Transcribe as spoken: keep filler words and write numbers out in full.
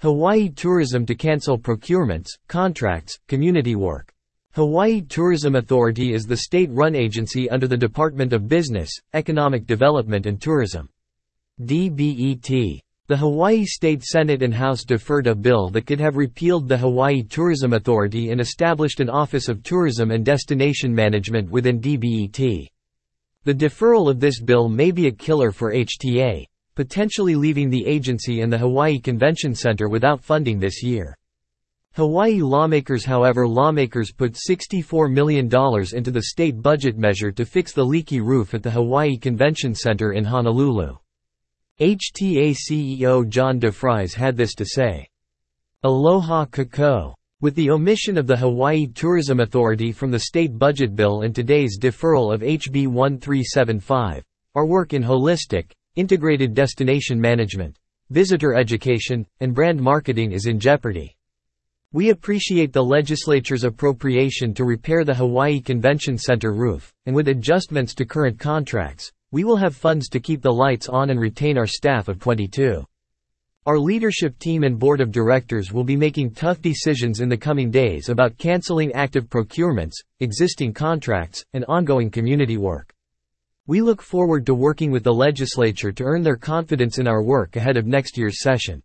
Hawaii Tourism to cancel procurements, contracts, community work. Hawaii Tourism Authority is the state-run agency under the Department of Business, Economic Development and Tourism. D B E T. The Hawaii State Senate and House deferred a bill that could have repealed the Hawaii Tourism Authority and established an Office of Tourism and Destination Management within D B E T. The deferral of this bill may be a killer for H T A, potentially leaving the agency and the Hawaii Convention Center without funding this year. Hawaii lawmakers however lawmakers put sixty-four million dollars into the state budget measure to fix the leaky roof at the Hawaii Convention Center in Honolulu. H T A C E O John DeFries had this to say. Aloha kako. With the omission of the Hawaii Tourism Authority from the state budget bill and today's deferral of H B thirteen seventy-five, our work in holistic, integrated destination management, visitor education, and brand marketing is in jeopardy. We appreciate the legislature's appropriation to repair the Hawaii Convention Center roof, and with adjustments to current contracts, we will have funds to keep the lights on and retain our staff of twenty-two. Our leadership team and board of directors will be making tough decisions in the coming days about canceling active procurements, existing contracts, and ongoing community work. We look forward to working with the legislature to earn their confidence in our work ahead of next year's session.